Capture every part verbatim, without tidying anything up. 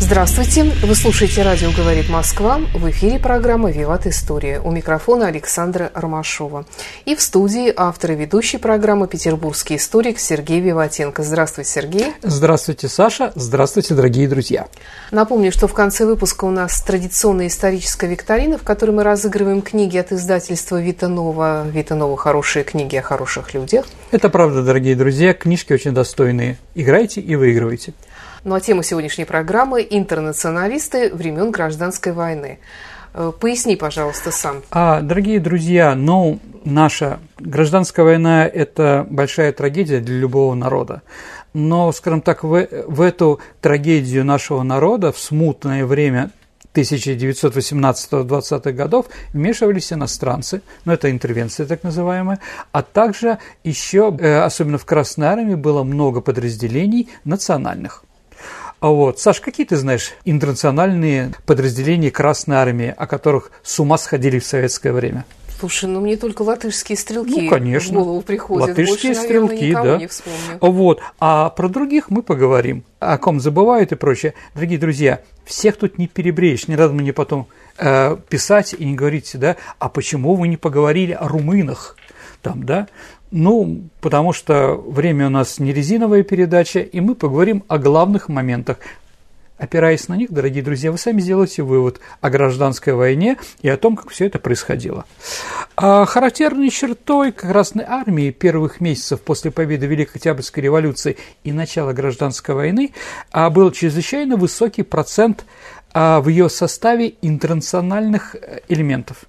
Здравствуйте! Вы слушаете радио «Говорит Москва». В эфире программа «Виват. История». У микрофона Александра Ромашова. И в студии автор и ведущий программы петербургский историк Сергей Виватенко. Здравствуйте, Сергей! Здравствуйте, Саша! Здравствуйте, дорогие друзья! Напомню, что в конце выпуска у нас традиционная историческая викторина, в которой мы разыгрываем книги от издательства Витанова. Витанова — хорошие книги о хороших людях. Это правда, дорогие друзья. Книжки очень достойные. Играйте и выигрывайте. Ну а тема сегодняшней программы – интернационалисты времен гражданской войны. Поясни, пожалуйста, сам. А, дорогие друзья, ну, наша гражданская война – это большая трагедия для любого народа. Но, скажем так, в, в эту трагедию нашего народа в смутное время тысяча девятьсот восемнадцатого — двадцатых годов вмешивались иностранцы, ну, это интервенция так называемая, а также еще, особенно в Красной Армии, было много подразделений национальных. А вот, Саш, какие ты знаешь интернациональные подразделения Красной Армии, о которых с ума сходили в советское время? Слушай, ну мне только латышские стрелки ну, конечно. в голову приходят. Латышские Больше, стрелки, наверное, никого да. не вспомню. Вот. А про других мы поговорим, о ком забывают и прочее. Дорогие друзья, всех тут не перебреешь, не надо мне потом э, писать и не говорить, да, а почему вы не поговорили о румынах там, да? Ну, потому что время у нас не резиновая передача, и мы поговорим о главных моментах. Опираясь на них, дорогие друзья, вы сами сделаете вывод о гражданской войне и о том, как все это происходило. А характерной чертой Красной Армии первых месяцев после победы Великой Октябрьской революции и начала гражданской войны был чрезвычайно высокий процент в ее составе интернациональных элементов.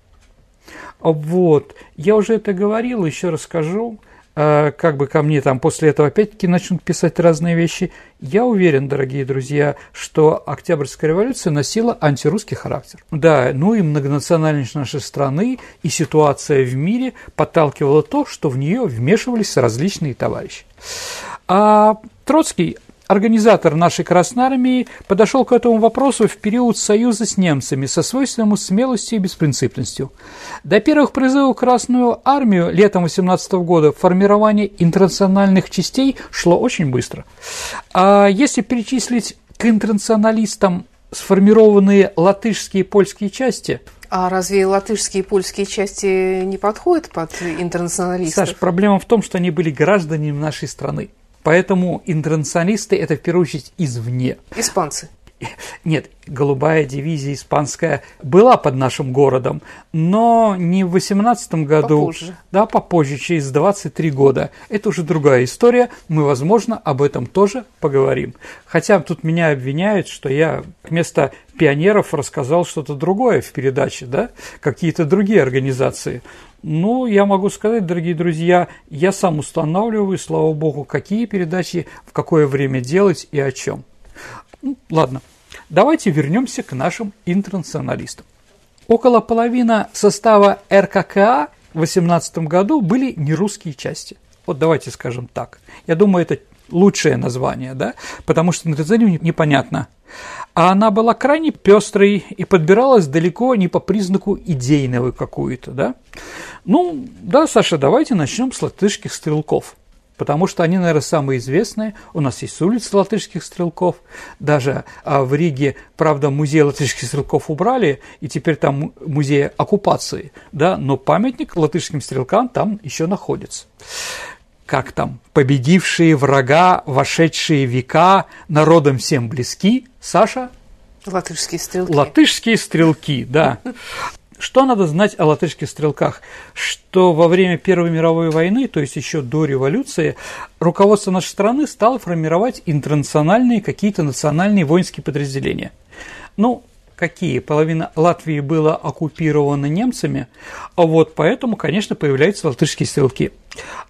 Вот, я уже это говорил, еще расскажу, как бы ко мне там после этого опять-таки начнут писать разные вещи. Я уверен, дорогие друзья, что Октябрьская революция носила антирусский характер. Да, ну и многонациональность нашей страны, и ситуация в мире подталкивала то, что в нее вмешивались различные товарищи. А Троцкий, организатор нашей Красной Армии, подошел к этому вопросу в период союза с немцами со свойственной ему смелостью и беспринципностью. До первых призывов в Красную Армию летом восемнадцатого года формирование интернациональных частей шло очень быстро. А если перечислить к интернационалистам сформированные латышские и польские части... А разве латышские и польские части не подходят под интернационалистов? Саш, проблема в том, что они были гражданами нашей страны. Поэтому интернационалисты – это, в первую очередь, извне. Испанцы. Нет, голубая дивизия испанская была под нашим городом, но не в восемнадцатом году. Попозже. Да, попозже, через двадцать три года. Это уже другая история, мы, возможно, об этом тоже поговорим. Хотя тут меня обвиняют, что я вместо пионеров рассказал что-то другое в передаче, да, какие-то другие организации. Ну, я могу сказать, дорогие друзья, я сам устанавливаю, слава богу, какие передачи, в какое время делать и о чем. Ну, ладно, давайте вернемся к нашим интернационалистам. Около половины состава РККА в восемнадцатом году были нерусские части. Вот давайте скажем так. Я думаю, это лучшее название, да, потому что интернационализм непонятно. А она была крайне пестрой и подбиралась далеко не по признаку идейного какую-то, да. Ну, да, Саша, давайте начнем с латышских стрелков, потому что они, наверное, самые известные. У нас есть улица латышских стрелков, даже в Риге, правда, музей латышских стрелков убрали, и теперь там музей оккупации, да, но памятник латышским стрелкам там еще находится. Как там, победившие врага, вошедшие века, народам всем близки, Саша? Латышские стрелки. Латышские стрелки, да. Что надо знать о латышских стрелках? Что во время Первой мировой войны, то есть еще до революции, руководство нашей страны стало формировать интернациональные какие-то национальные воинские подразделения. Ну, какие? Половина Латвии была оккупирована немцами, а вот поэтому, конечно, появляются латышские стрелки.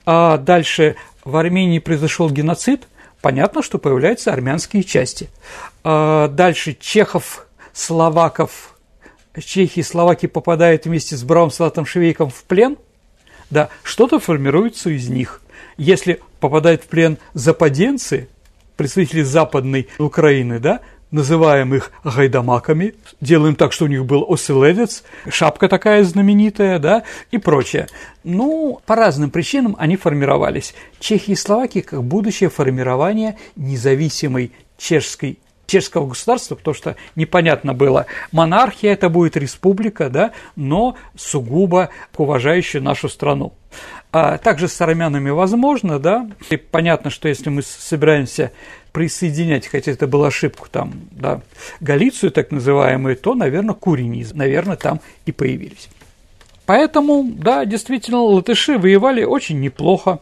А дальше в Армении произошел геноцид, понятно, что появляются армянские части. Дальше чехов, словаков, чехи и словаки попадают вместе с Браум, Слатом, Швейком в плен, да, что-то формируется из них. Если попадают в плен западенцы, представители Западной Украины, да, называем их гайдамаками, делаем так, что у них был оселедец, шапка такая знаменитая, да, и прочее. Ну, по разным причинам они формировались. Чехия и Словакия как будущее формирование независимой чешской, чешского государства, потому что непонятно было, монархия это будет республика, да, но сугубо уважающая нашу страну. А также с армянами возможно, да, и понятно, что если мы собираемся присоединять, хотя это была ошибка, там, да, Галицию так называемую, то, наверное, куренизм, наверное, там и появились. Поэтому, да, действительно, латыши воевали очень неплохо,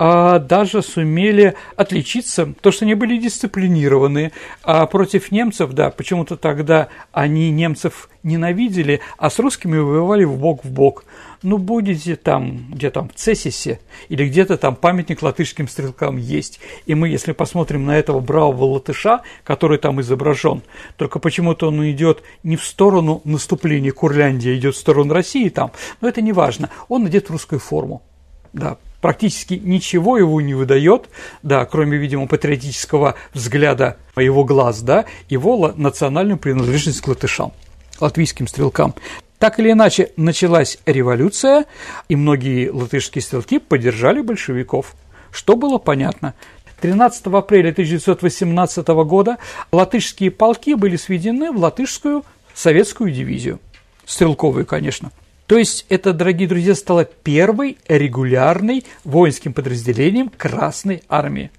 а даже сумели отличиться, то, что они были дисциплинированы, а против немцев, да, почему-то тогда они немцев ненавидели, а с русскими воевали в бок в бок. Ну, будете там, где там в Цесисе, или где-то там памятник латышским стрелкам есть. И мы, если посмотрим на этого бравого латыша, который там изображен, только почему-то он идет не в сторону наступления Курляндии, идет в сторону России там, но это не важно. Он одет в русскую форму, да. Практически ничего его не выдает, да, кроме, видимо, патриотического взгляда его глаз, да, его национальную принадлежность к латышам, латвийским стрелкам. Так или иначе, началась революция, и многие латышские стрелки поддержали большевиков, что было понятно. тринадцатого апреля тысяча девятьсот восемнадцатого года латышские полки были сведены в латышскую советскую дивизию, стрелковую, конечно. То есть это, дорогие друзья, стало первой регулярной воинским подразделением Красной Армии.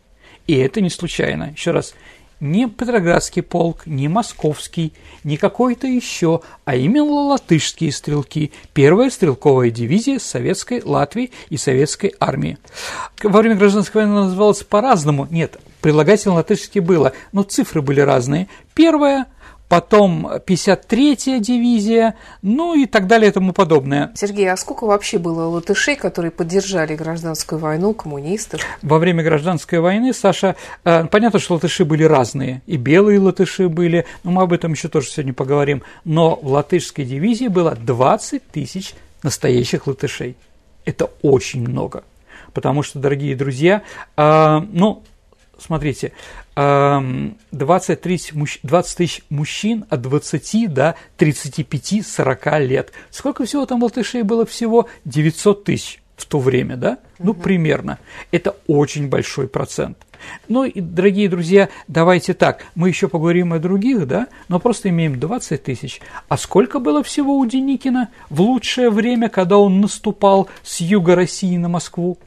И это не случайно. Еще раз, не Петроградский полк, не Московский, не какой-то еще, а именно латышские стрелки. Первая стрелковая дивизия Советской Латвии и Советской Армии. Во время гражданской войны она называлась по-разному. Нет, прилагательно латышски было, но цифры были разные. Первая, потом пятьдесят третья дивизия, ну и так далее и тому подобное. Сергей, а сколько вообще было латышей, которые поддержали гражданскую войну, коммунистов? Во время гражданской войны, Саша, понятно, что латыши были разные, и белые латыши были, но мы об этом еще тоже сегодня поговорим, но в латышской дивизии было двадцать тысяч настоящих латышей. Это очень много, потому что, дорогие друзья, ну, смотрите, двадцать тысяч мужчин от двадцати до тридцати пяти сорока лет. Сколько всего там латышей было? Всего девятьсот тысяч в то время, да? Ну, угу. Примерно. Это очень большой процент. Ну, и, дорогие друзья, давайте так, мы еще поговорим о других, да? Но просто имеем двадцать тысяч. А сколько было всего у Деникина в лучшее время, когда он наступал с юга России на Москву?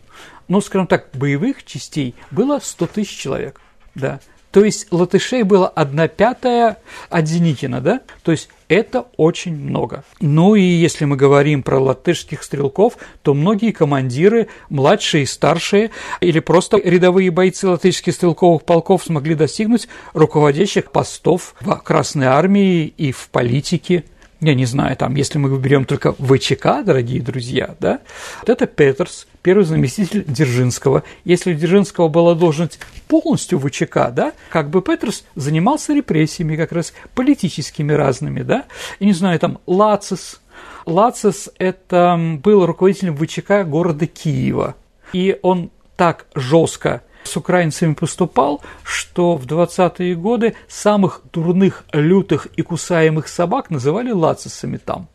Ну, скажем так, боевых частей было сто тысяч человек, да. То есть латышей было одна пятая от Деникина, да. То есть это очень много. Ну и если мы говорим про латышских стрелков, то многие командиры, младшие, старшие или просто рядовые бойцы латышских стрелковых полков смогли достигнуть руководящих постов в Красной Армии и в политике. Я не знаю, там, если мы берем только вэ че ка, дорогие друзья, да, вот это Петерс, первый заместитель Дзержинского. Если у Дзержинского была должность полностью вэ че ка, да, как бы Петерс занимался репрессиями, как раз политическими разными, да, я не знаю, там, Лацис. Лацис – это был руководителем вэ че ка города Киева, и он так жестко с украинцами поступал, что в двадцатые годы самых дурных, лютых и кусаемых собак называли лацисами там.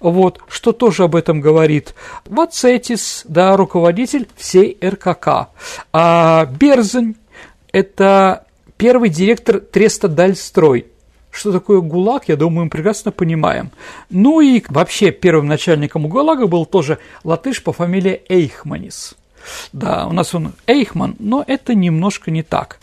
Вот, что тоже об этом говорит Вацетис, да, руководитель всей эр ка ка. А Берзин – это первый директор Треста Дальстрой. Что такое ГУЛАГ, я думаю, мы прекрасно понимаем. Ну и вообще первым начальником ГУЛАГа был тоже латыш по фамилии Эйхманис. Да, у нас он Эйхман, но это немножко не так.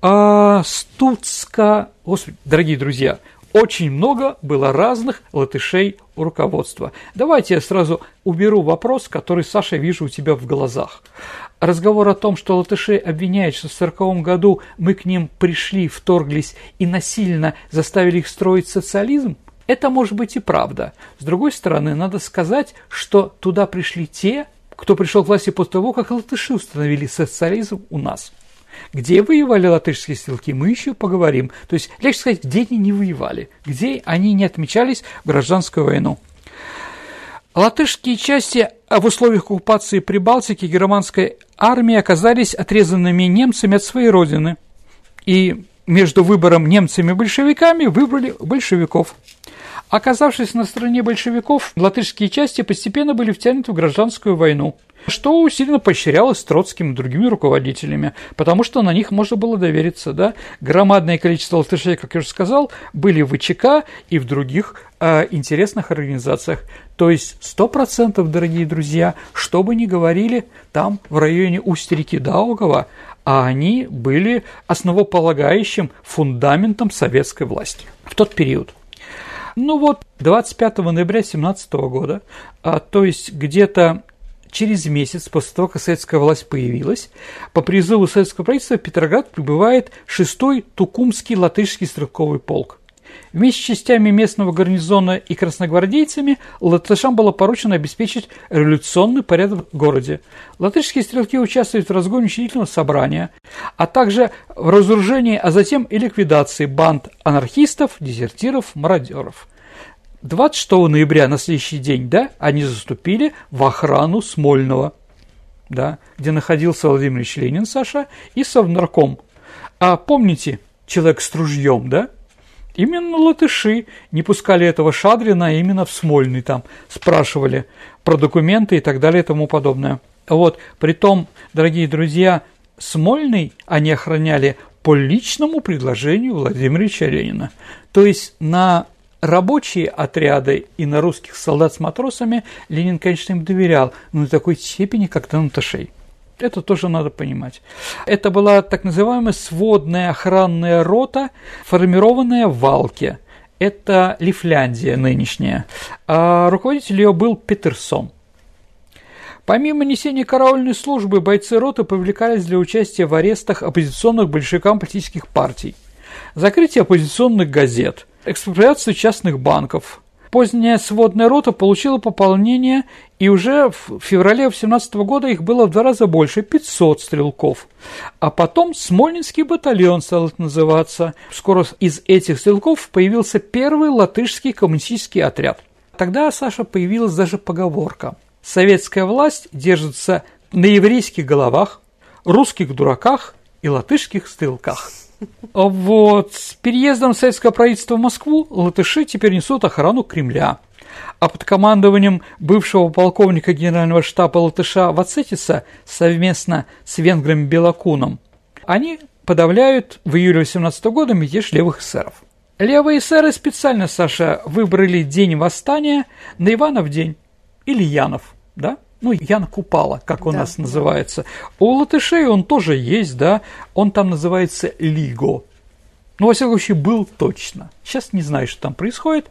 А, Стучка, господи, дорогие друзья, очень много было разных латышей у руководства. Давайте я сразу уберу вопрос, который, Саша, вижу у тебя в глазах. Разговор о том, что латыши обвиняют, что в сороковом году мы к ним пришли, вторглись и насильно заставили их строить социализм, это может быть и правда. С другой стороны, надо сказать, что туда пришли те, кто пришел к власти после того, как латыши установили социализм у нас. Где воевали латышские стрелки, мы еще поговорим. То есть, легче сказать, где они не воевали, где они не отмечались в гражданскую войну. Латышские части в условиях оккупации Прибалтики германской армии оказались отрезанными немцами от своей родины. И между выбором немцами и большевиками выбрали большевиков. Оказавшись на стороне большевиков, латышские части постепенно были втянуты в гражданскую войну, что сильно поощрялось Троцким и другими руководителями, потому что на них можно было довериться. Да? Громадное количество латышей, как я уже сказал, были в ВЧК и в других э, интересных организациях. То есть сто процентов, дорогие друзья, что бы ни говорили, там в районе устья-реки Даугава, а они были основополагающим фундаментом советской власти в тот период. Ну вот, двадцать пятого ноября тысяча девятьсот семнадцатого года, а, то есть где-то через месяц после того, как советская власть появилась, по призыву советского правительства в Петроград прибывает шестой Тукумский латышский стрелковый полк. Вместе с частями местного гарнизона и красногвардейцами латышам было поручено обеспечить революционный порядок в городе. Латышские стрелки участвуют в разгоне учредительного собрания, а также в разоружении, а затем и ликвидации банд анархистов, дезертиров, мародеров. двадцать шестого ноября, на следующий день, да, они заступили в охрану Смольного, да, где находился Владимир Ильич Ленин, Саша, и совнарком. А помните, человек с ружьем, да? Именно латыши не пускали этого Шадрина, а именно в Смольный там спрашивали про документы и так далее и тому подобное. Вот, притом, дорогие друзья, Смольный они охраняли по личному предложению Владимира Ильича Ленина. То есть на рабочие отряды и на русских солдат с матросами Ленин, конечно, им доверял, но не такой степени, как на латышей. Это тоже надо понимать. Это была так называемая сводная охранная рота, формированная в Валке. Это Лифляндия нынешняя. А руководитель ее был Петерсом. Помимо несения караульной службы, бойцы роты привлекались для участия в арестах оппозиционных большевикам политических партий, закрытие оппозиционных газет, экспроприацию частных банков. Поздняя сводная рота получила пополнение, и уже в феврале тысяча девятьсот семнадцатого года их было в два раза больше – пятьсот стрелков. А потом Смольнинский батальон стал называться. Скоро из этих стрелков появился первый латышский коммунистический отряд. Тогда, Саша, появилась даже поговорка. Советская власть держится на еврейских головах, русских дураках и латышских стрелках. Вот, с переездом советского правительства в Москву латыши теперь несут охрану Кремля, а под командованием бывшего полковника генерального штаба латыша Вацетиса совместно с венгром Белокуном они подавляют в июле тысяча девятьсот восемнадцатого года мятеж левых эсеров. Левые эсеры специально, Саша, выбрали день восстания на Иванов день, или Янов, да? Ну, Ян Купала, как у да. нас называется. У латышей он тоже есть, да, он там называется Лиго. Ну, во всяком случае, был точно. Сейчас не знаю, что там происходит.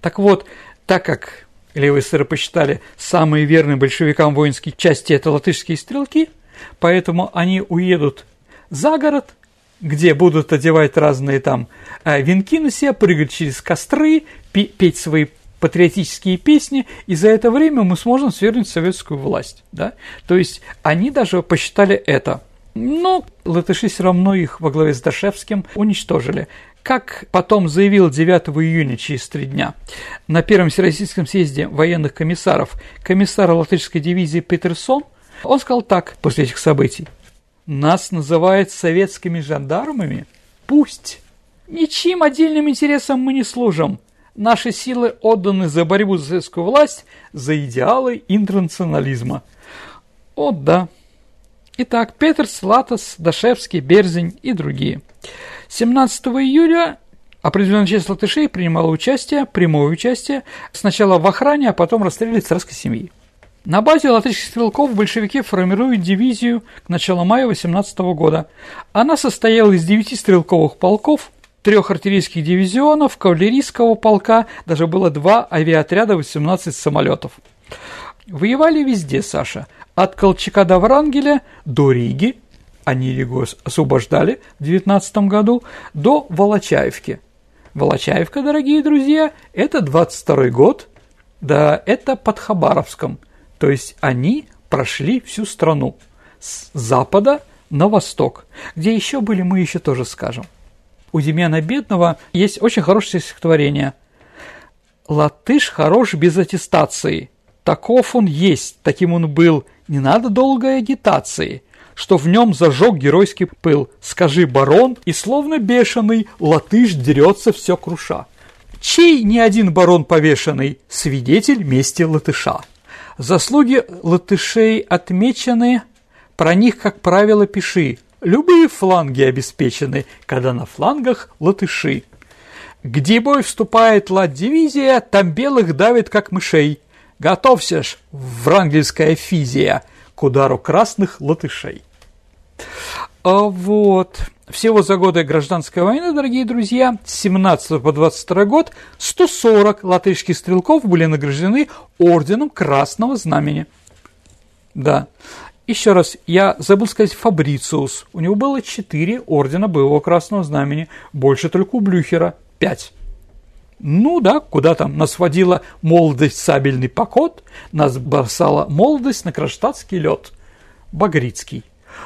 Так вот, так как левые эсеры посчитали самые верные большевикам воинские части – это латышские стрелки, поэтому они уедут за город, где будут одевать разные там венки на себя, прыгать через костры, петь свои патриотические песни, и за это время мы сможем свергнуть советскую власть. Да? То есть они даже посчитали это. Но латыши все равно их во главе с Дашевским уничтожили. Как потом заявил девятого июня, через три дня, на Первом Всероссийском съезде военных комиссаров комиссар латышской дивизии Петерсон, он сказал так после этих событий. «Нас называют советскими жандармами? Пусть! Ничьим отдельным интересам мы не служим. Наши силы отданы за борьбу за советскую власть, за идеалы интернационализма». О, да. Итак, Петерс, Латис, Дашевский, Берзин и другие. семнадцатого июля определенная часть латышей принимала участие, прямое участие, сначала в охране, а потом расстреле царской семьи. На базе латышских стрелков большевики формируют дивизию к началу мая тысяча девятьсот восемнадцатого года. Она состояла из девяти стрелковых полков, трех артиллерийских дивизионов, кавалерийского полка, даже было два авиаотряда, восемнадцать самолетов. Воевали везде, Саша. От Колчака до Врангеля, до Риги, они Ригу освобождали в девятнадцатом году, до Волочаевки. Волочаевка, дорогие друзья, это двадцать второй год, да, это под Хабаровском. То есть они прошли всю страну с запада на восток. Где еще были, мы еще тоже скажем. У Демиана Бедного есть очень хорошее стихотворение. «Латыш хорош без аттестации, таков он есть, таким он был, не надо долгой агитации, что в нем зажег геройский пыл, скажи, барон, и словно бешеный латыш дерется все круша. Чей ни один барон повешенный, свидетель мести латыша. Заслуги латышей отмечены, про них, как правило, пиши, любые фланги обеспечены, когда на флангах латыши. Где бой вступает лат-дивизия, там белых давит, как мышей. Готовься ж, врангельская физия, к удару красных латышей». А вот... Всего за годы гражданской войны, дорогие друзья, с семнадцатого по двадцать второй год сто сорок латышских стрелков были награждены орденом Красного Знамени. Да, еще раз, я забыл сказать Фабрициус. У него было четыре ордена боевого Красного Знамени, больше только у Блюхера – пять. Ну да, куда там, нас водила молодость сабельный поход, нас бросала молодость на кронштадтский лед. Багрицкий.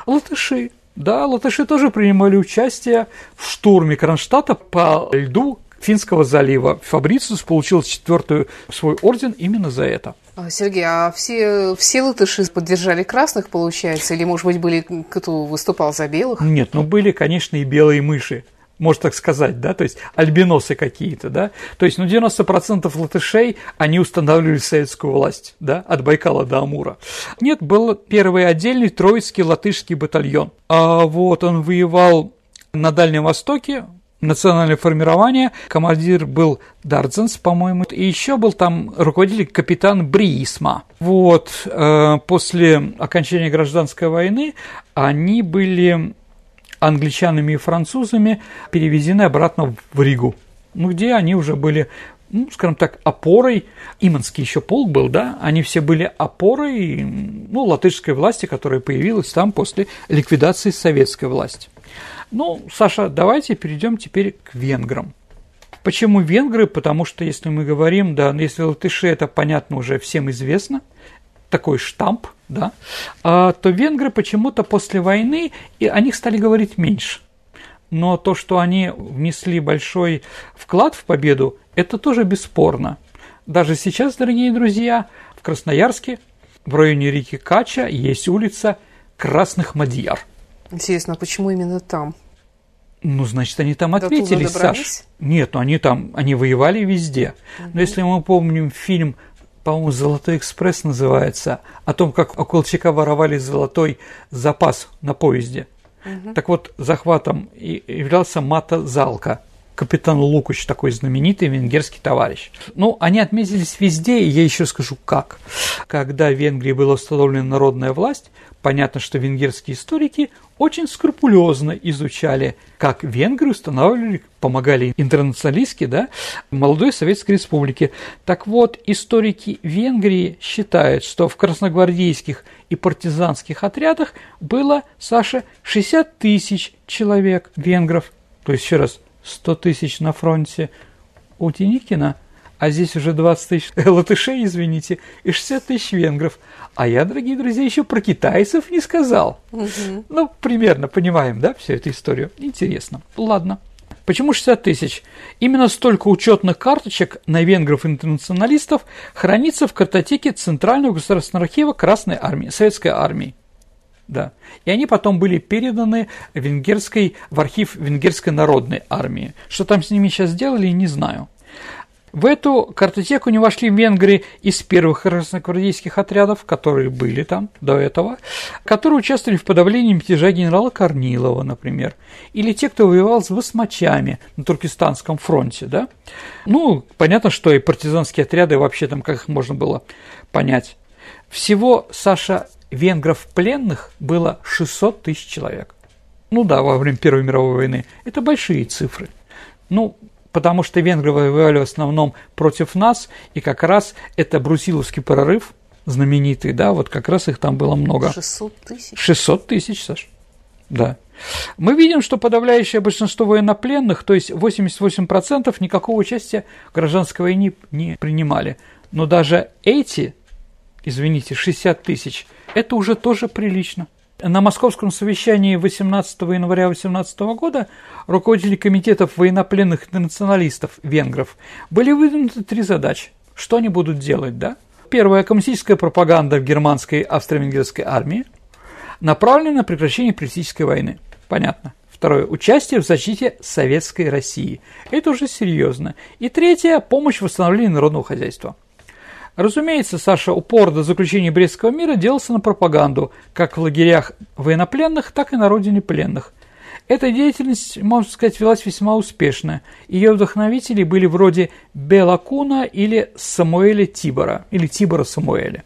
Латыши. Да, латыши тоже принимали участие в штурме Кронштадта по льду Финского залива. Фабрициус получил четвертую свой орден именно за это. Сергей, а все, все латыши поддержали красных, получается? Или, может быть, были, кто выступал за белых? Нет, ну были, конечно, и белые мыши. Можно так сказать, да, то есть альбиносы какие-то, да, то есть, ну, девяносто процентов латышей, они устанавливали советскую власть, да, от Байкала до Амура. Нет, был первый отдельный троицкий латышский батальон, а вот он воевал на Дальнем Востоке, национальное формирование, командир был Дарзенс, по-моему, и еще был там руководитель капитан Бриисма. Вот, после окончания гражданской войны они были... англичанами и французами перевезены обратно в Ригу, ну, где они уже были, ну, скажем так, опорой, Иманский еще полк был, да, они все были опорой, ну, латышской власти, которая появилась там после ликвидации советской власти. Ну, Саша, давайте перейдем теперь к венграм. Почему венгры? Потому что, если мы говорим, да, если латыши, это, понятно, уже всем известно, такой штамп, да, а, то венгры почему-то после войны, и о них стали говорить меньше. Но то, что они внесли большой вклад в победу, это тоже бесспорно. Даже сейчас, дорогие друзья, в Красноярске, в районе реки Кача, есть улица Красных Мадьяр. Интересно, а почему именно там? Ну, значит, они там ответили, Саш. Нет, ну они там, они воевали везде. Угу. Но если мы помним фильм, по-моему, «Золотой экспресс» называется, о том, как у Колчака воровали золотой запас на поезде. Угу. Так вот, захватом являлся Мата Залка, капитан Лукуч, такой знаменитый венгерский товарищ. Ну, они отметились везде, и я еще скажу, как. Когда в Венгрии была установлена народная власть, понятно, что венгерские историки очень скрупулезно изучали, как венгры устанавливали, помогали интернационалистски, да, молодой Советской Республике. Так вот, историки Венгрии считают, что в красногвардейских и партизанских отрядах было, Саша, шестьдесят тысяч человек венгров. То есть, еще раз, сто тысяч на фронте у Деникина, а здесь уже двадцать тысяч латышей, извините, и шестьдесят тысяч венгров. А я, дорогие друзья, еще про китайцев не сказал. Угу. Ну, примерно понимаем, да, всю эту историю. Интересно. Ладно. Почему шестьдесят тысяч? Именно столько учетных карточек на венгров-интернационалистов хранится в картотеке Центрального государственного архива Красной Армии, Советской Армии. Да. И они потом были переданы венгерской, в архив Венгерской народной армии. Что там с ними сейчас делали, не знаю. В эту картотеку не вошли венгры из первых красногвардейских отрядов, которые были там до этого, которые участвовали в подавлении мятежа генерала Корнилова, например, или те, кто воевал с басмачами на Туркестанском фронте, да. Ну, понятно, что и партизанские отряды вообще там, как их можно было понять. Всего, Саша, венгров пленных было шестьсот тысяч человек. Ну да, во время Первой мировой войны. Это большие цифры. Ну, потому что венгры воевали в основном против нас, и как раз это Брусиловский прорыв знаменитый, да, вот как раз их там было много. шестьсот тысяч? шестьсот тысяч, Саш, да. Мы видим, что подавляющее большинство военнопленных, то есть восемьдесят восемь процентов, никакого участия в гражданской войне не принимали. Но даже эти, извините, шестьдесят тысяч, это уже тоже прилично. На московском совещании восемнадцатого января восемнадцатого года руководители комитетов военнопленных интернационалистов венгров были выдвинуты три задачи. Что они будут делать, да? Первая – коммунистическая пропаганда в германской австро-венгерской армии, направленная на прекращение политической войны. Понятно. Второе – участие в защите советской России. Это уже серьезно. И третье – помощь в восстановлении народного хозяйства. Разумеется, Саша, упор до заключения Брестского мира делался на пропаганду, как в лагерях военнопленных, так и на родине пленных. Эта деятельность, можно сказать, велась весьма успешно. Ее вдохновители были вроде Белокуна или Самуэля Тибора, или Тибора Самуэля.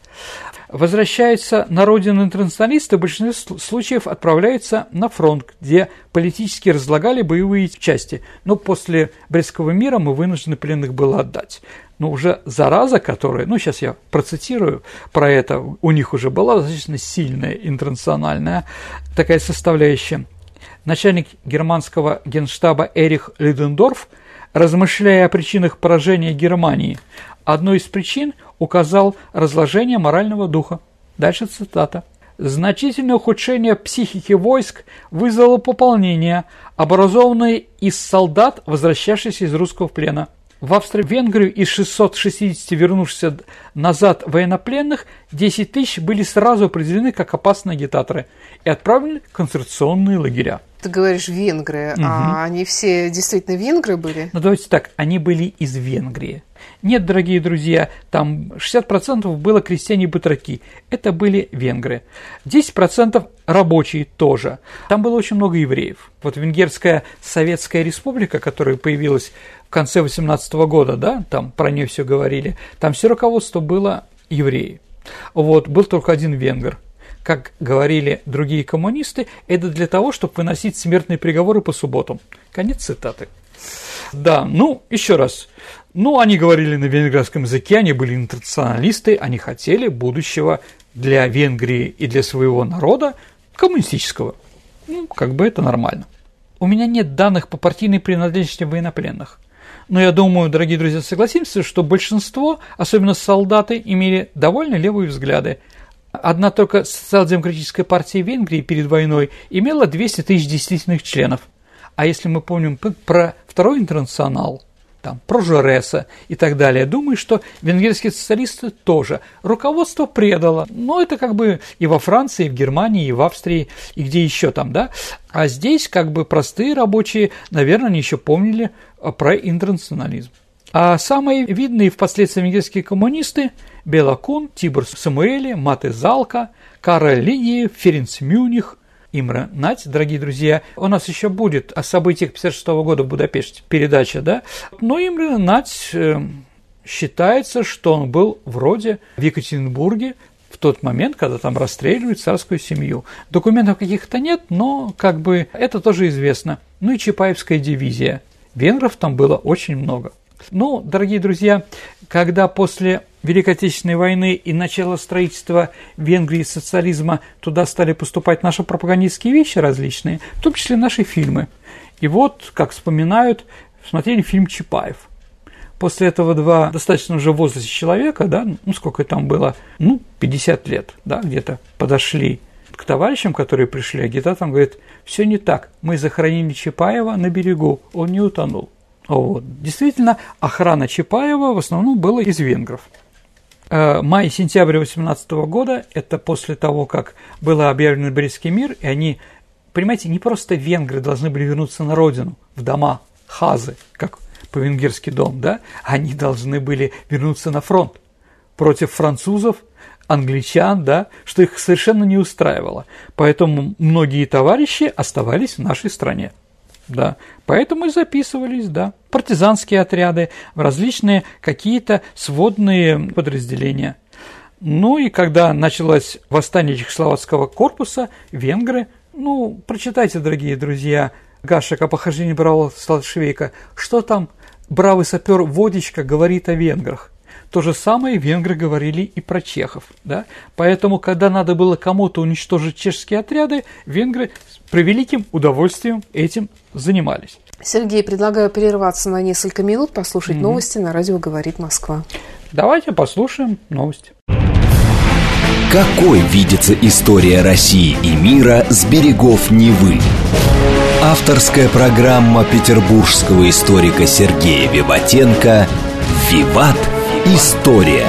Возвращаются на родину интернационалисты, в большинстве случаев отправляются на фронт, где политически разлагали боевые части. Но после Брестского мира мы вынуждены пленных было отдать. Но уже зараза, которая, ну, сейчас я процитирую про это, у них уже была достаточно сильная интернациональная такая составляющая. Начальник германского генштаба Эрих Лидендорф, размышляя о причинах поражения Германии, одной из причин указал разложение морального духа. Дальше цитата. «Значительное ухудшение психики войск вызвало пополнение, образованное из солдат, возвращавшихся из русского плена». В Австро-Венгрию из шестисот шестидесяти вернувшихся назад военнопленных десять тысяч были сразу определены как опасные агитаторы и отправлены в концентрационные лагеря. Ты говоришь венгры, угу. А они все действительно венгры были? Ну давайте так, они были из Венгрии. Нет, дорогие друзья, там шестьдесят процентов было крестьяне-батраки, это были венгры. десять процентов рабочие тоже. Там было очень много евреев. Вот Венгерская Советская Республика, которая появилась в конце восемнадцатого года, да, там про нее все говорили, там все руководство было евреи. Вот, был только один венгр. Как говорили другие коммунисты, это для того, чтобы выносить смертные приговоры по субботам. Конец цитаты. Да, ну, еще раз. Ну, они говорили на венгерском языке, они были интернационалисты, они хотели будущего для Венгрии и для своего народа коммунистического. Ну, как бы это нормально. У меня нет данных по партийной принадлежности военнопленных. Но я думаю, дорогие друзья, согласимся, что большинство, особенно солдаты, имели довольно левые взгляды. Одна только социал-демократическая партия Венгрии перед войной имела двести тысяч действительных членов. А если мы помним про Второй интернационал, там, про Жореса и так далее, думаю, что венгерские социалисты тоже. Руководство предало. Но это как бы и во Франции, и в Германии, и в Австрии, и где еще там, да? А здесь как бы простые рабочие, наверное, они еще помнили про интернационализм. А самые видные впоследствии венгерские коммунисты – Белакун, Тибор Самуэли, Мате Залка, Кароль Линии, Ференц Мюних, Имре Надь, дорогие друзья. У нас еще будет о событиях пятьдесят шестого года в Будапеште передача, да? Но Имре Надь считается, что он был вроде в Екатеринбурге в тот момент, когда там расстреливают царскую семью. Документов каких-то нет, но как бы это тоже известно. Ну и Чапаевская дивизия. Венгров там было очень много. Ну, дорогие друзья, когда после Великой Отечественной войны и начала строительства Венгрии и социализма туда стали поступать наши пропагандистские вещи различные, в том числе наши фильмы. И вот, как вспоминают, смотрели фильм «Чапаев». После этого два достаточно уже в возрасте человека, да, ну, сколько там было, ну, пятьдесят лет, да, где-то подошли к товарищам, которые пришли, агитаторам, говорят, все не так, мы захоронили Чапаева на берегу, он не утонул. Вот. Действительно, охрана Чапаева в основном была из венгров. Май-сентябрь восемнадцатого года, это после того, как был объявлен Брестский мир, и они, понимаете, не просто венгры должны были вернуться на родину, в дома хазы, как по-венгерски дом, да, они должны были вернуться на фронт против французов, англичан, да, что их совершенно не устраивало. Поэтому многие товарищи оставались в нашей стране. Да, поэтому и записывались, да, партизанские отряды, в различные какие-то сводные подразделения. Ну и когда началось восстание чехословацкого корпуса, венгры, ну, прочитайте, дорогие друзья, Гашек о похождении бравого Славшвейка, что там бравый сапер Водичка говорит о венграх. То же самое венгры говорили и про чехов, да, поэтому, когда надо было кому-то уничтожить чешские отряды, венгры с превеликим удовольствием этим занимались. Сергей, предлагаю прерваться на несколько минут, послушать mm-hmm. новости на радио «Говорит Москва». Давайте послушаем новости. Какой видится история России и мира с берегов Невы? Авторская программа петербургского историка Сергея Виватенко «Виват. История».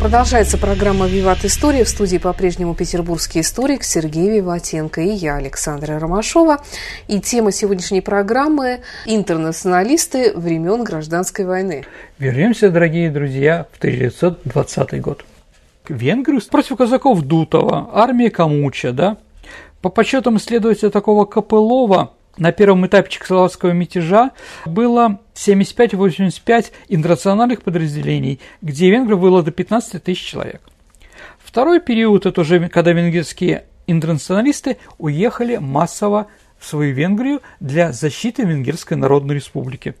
Продолжается программа «Виват. История». В студии по-прежнему петербургский историк Сергей Виватенко и я, Александра Ромашова. И тема сегодняшней программы – интернационалисты времен Гражданской войны. Вернемся, дорогие друзья, в тысяча девятьсот двадцатый год. Венгры против казаков Дутова, армия Камуча, да? По подсчетам исследователя такого Копылова, на первом этапе чехословацкого мятежа было семьдесят пять - восемьдесят пять интернациональных подразделений, где венгров было до пятнадцати тысяч человек. Второй период – это уже когда венгерские интернационалисты уехали массово в свою Венгрию для защиты Венгерской Народной Республики.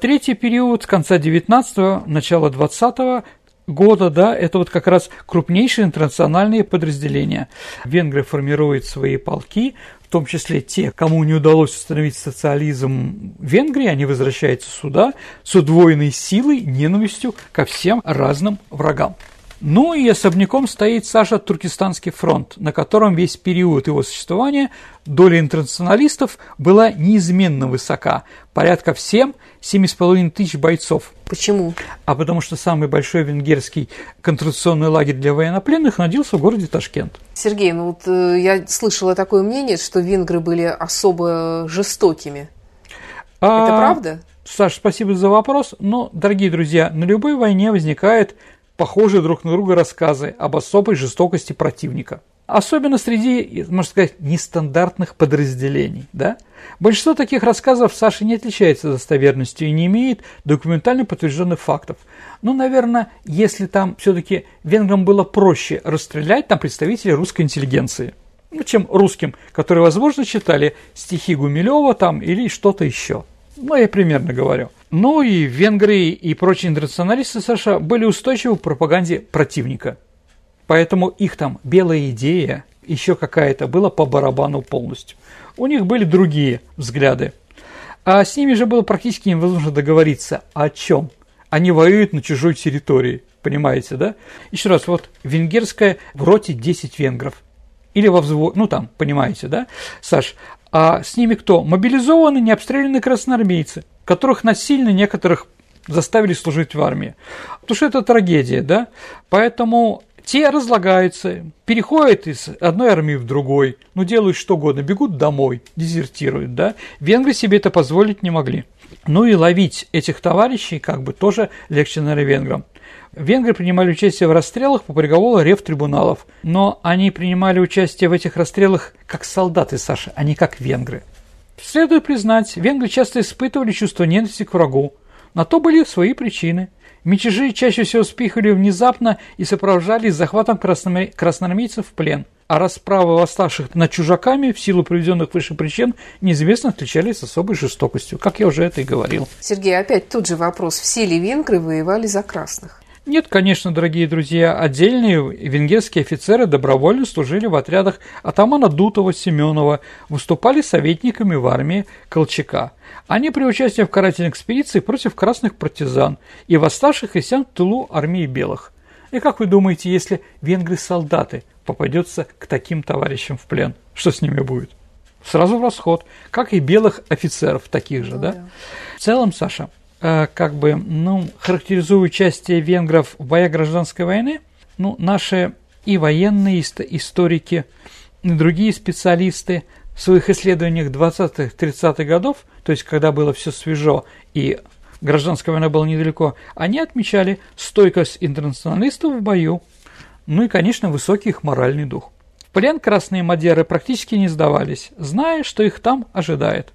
Третий период с конца девятнадцатого, начала двадцатого года, да, это вот как раз крупнейшие интернациональные подразделения. Венгры формируют свои полки, в том числе те, кому не удалось установить социализм в Венгрии, они возвращаются сюда с удвоенной силой, ненавистью ко всем разным врагам. Ну и особняком стоит Саша Туркестанский фронт, на котором весь период его существования доля интернационалистов была неизменно высока, порядка всем семь с половиной тысяч бойцов. Почему? А потому что самый большой венгерский концентрационный лагерь для военнопленных находился в городе Ташкент. Сергей, ну вот я слышала такое мнение, что венгры были особо жестокими. А... Это правда? Саша, спасибо за вопрос, но, дорогие друзья, на любой войне возникает похожие друг на друга рассказы об особой жестокости противника. Особенно среди, можно сказать, нестандартных подразделений. Да? Большинство таких рассказов Саши не отличается достоверностью и не имеет документально подтвержденных фактов. Ну, наверное, если там все-таки венграм было проще расстрелять там представителей русской интеллигенции, ну, чем русским, которые, возможно, читали стихи Гумилева там или что-то еще. Ну, я примерно говорю. Ну и венгры и прочие интернационалисты, Саша, были устойчивы к пропаганде противника. Поэтому их там белая идея, еще какая-то, была по барабану полностью. У них были другие взгляды. А с ними же было практически невозможно договориться. О чем? Они воюют на чужой территории, понимаете, да? Еще раз, вот венгерская в роте десять венгров. Или во взводе, ну там, понимаете, да, Саш? А с ними кто? Мобилизованные, необстрелянные красноармейцы, которых насильно некоторых заставили служить в армии. Потому что это трагедия, да? Поэтому те разлагаются, переходят из одной армии в другой, ну, делают что угодно, бегут домой, дезертируют, да? Венгры себе это позволить не могли. Ну и ловить этих товарищей как бы тоже легче, наверное, венграм. Венгры принимали участие в расстрелах по приговору ревтрибуналов, но они принимали участие в этих расстрелах как солдаты, Саша, а не как венгры. Следует признать, венгры часто испытывали чувство ненависти к врагу. На то были свои причины. Мятежи чаще всего вспыхивали внезапно и сопровождались захватом красноармейцев в плен, а расправы восставших над чужаками в силу приведенных выше причин неизвестно отличались особой жестокостью, как я уже это и говорил. Сергей, опять тот же вопрос, все ли венгры воевали за красных? Нет, конечно, дорогие друзья, отдельные венгерские офицеры добровольно служили в отрядах атамана Дутова, Семенова, выступали советниками в армии Колчака. Они при участии в карательной экспедиции против красных партизан и восставших христиан в тылу армии белых. И как вы думаете, если венгры-солдаты попадется к таким товарищам в плен, что с ними будет? Сразу в расход, как и белых офицеров таких же, ну, да? да? В целом, Саша, как бы, ну, характеризуя участие венгров в боях гражданской войны, ну, наши и военные историки, и другие специалисты в своих исследованиях двадцатых-тридцатых годов, то есть когда было все свежо и гражданская война была недалеко, они отмечали стойкость интернационалистов в бою, ну и, конечно, высокий их моральный дух. В плен красные мадьяры практически не сдавались, зная, что их там ожидает.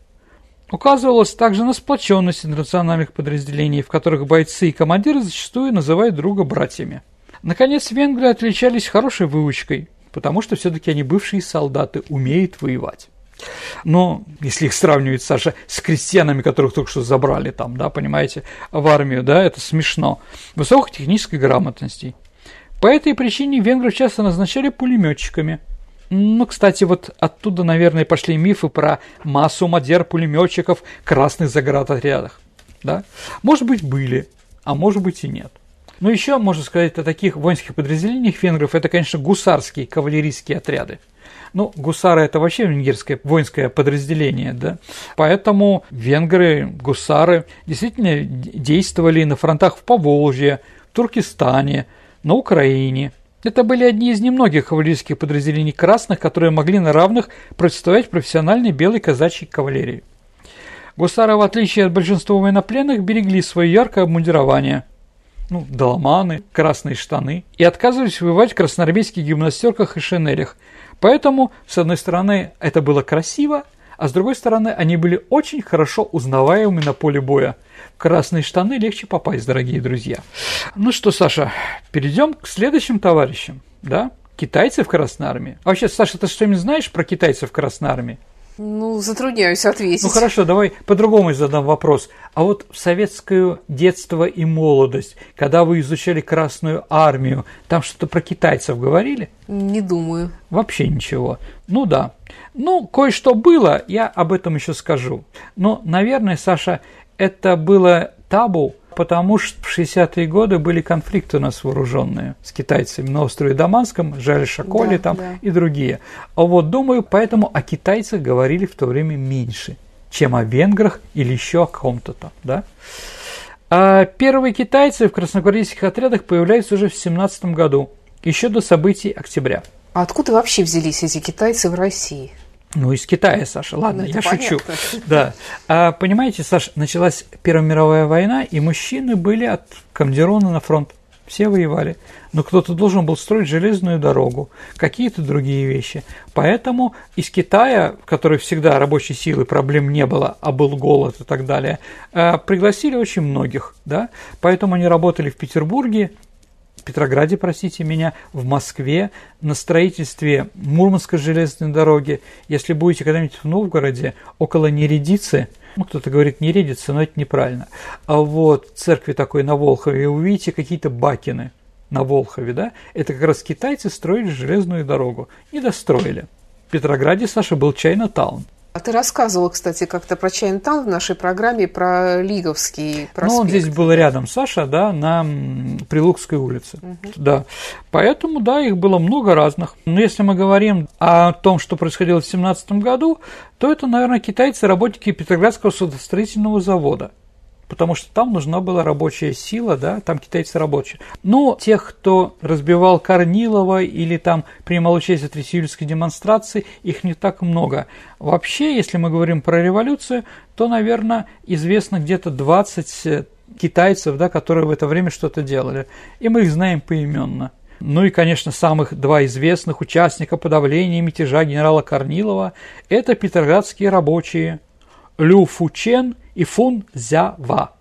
Указывалось также на сплоченность интернациональных подразделений, в которых бойцы и командиры зачастую называют друга братьями. Наконец, венгры отличались хорошей выучкой, потому что все-таки они бывшие солдаты, умеют воевать. Но если их сравнивать, Саша, с крестьянами, которых только что забрали там, да, понимаете, в армию, да, это смешно. Высокой технической грамотности. По этой причине венгров часто назначали пулеметчиками. Ну, кстати, вот оттуда, наверное, пошли мифы про массу мадьяр пулеметчиков в красных заградотрядах. Да? Может быть, были, а может быть и нет. Но еще можно сказать о таких воинских подразделениях венгров. Это, конечно, гусарские кавалерийские отряды. Ну, гусары – это вообще венгерское воинское подразделение, да. Поэтому венгры, гусары действительно действовали на фронтах в Поволжье, в Туркестане, на Украине. Это были одни из немногих кавалерийских подразделений красных, которые могли на равных противостоять профессиональной белой казачьей кавалерии. Гусары, в отличие от большинства военнопленных, берегли свое яркое обмундирование, ну, доломаны, красные штаны, и отказывались воевать в красноармейских гимнастерках и шинелях. Поэтому, с одной стороны, это было красиво, а с другой стороны, они были очень хорошо узнаваемы на поле боя. В красные штаны легче попасть, дорогие друзья. Ну что, Саша, перейдем к следующим товарищам, да? Китайцы в Красной Армии. А вообще, Саша, ты что-нибудь знаешь про китайцев в Красной Армии? Ну, затрудняюсь ответить. Ну, хорошо, давай по-другому задам вопрос. А вот в советское детство и молодость, когда вы изучали Красную Армию, там что-то про китайцев говорили? Не думаю. Вообще ничего. Ну, да. Ну, кое-что было, я об этом еще скажу. Но, наверное, Саша, это было табу, потому что в шестидесятые годы были конфликты у нас вооруженные с китайцами на острове Даманском, Жаль-Шаколе, да, там, да, и другие. А вот, думаю, поэтому о китайцах говорили в то время меньше, чем о венграх или еще о ком-то там, да? А первые китайцы в красногвардейских отрядах появляются уже в семнадцатом году, еще до событий октября. А откуда вообще взялись эти китайцы в России? Ну, из Китая, Саша, ладно, ладно я шучу. Да. А, понимаете, Саша, началась Первая мировая война, и мужчины были откомандированы на фронт. Все воевали. Но кто-то должен был строить железную дорогу, какие-то другие вещи. Поэтому из Китая, в которой всегда рабочей силы проблем не было, а был голод и так далее, пригласили очень многих. Да? Поэтому они работали в Петербурге, в Петрограде, простите меня, в Москве, на строительстве Мурманской железной дороги. Если будете когда-нибудь в Новгороде, около Нередицы, ну, кто-то говорит Нередицы, но это неправильно, а вот церкви такой на Волхове, увидите какие-то бакины на Волхове, да, это как раз китайцы строили железную дорогу, не достроили. В Петрограде, Саша, был Чайна-таун. А ты рассказывала, кстати, как-то про Чайнатаун в нашей программе, про Лиговский проспект. Ну, он здесь был рядом, Саша, да, на Прилукской улице. Угу. Да. Поэтому, да, их было много разных. Но если мы говорим о том, что происходило в семнадцатом году, то это, наверное, китайцы, работники Петроградского судостроительного завода. Потому что там нужна была рабочая сила, да, там китайцы рабочие. Но тех, кто разбивал Корнилова или там принимал участие в тридцатиюльской демонстрации, их не так много. Вообще, если мы говорим про революцию, то, наверное, известно где-то двадцать китайцев, да, которые в это время что-то делали. И мы их знаем поименно. Ну и, конечно, самых два известных участника подавления мятежа генерала Корнилова – это петроградские рабочие Лю Фучен и Фун Зява.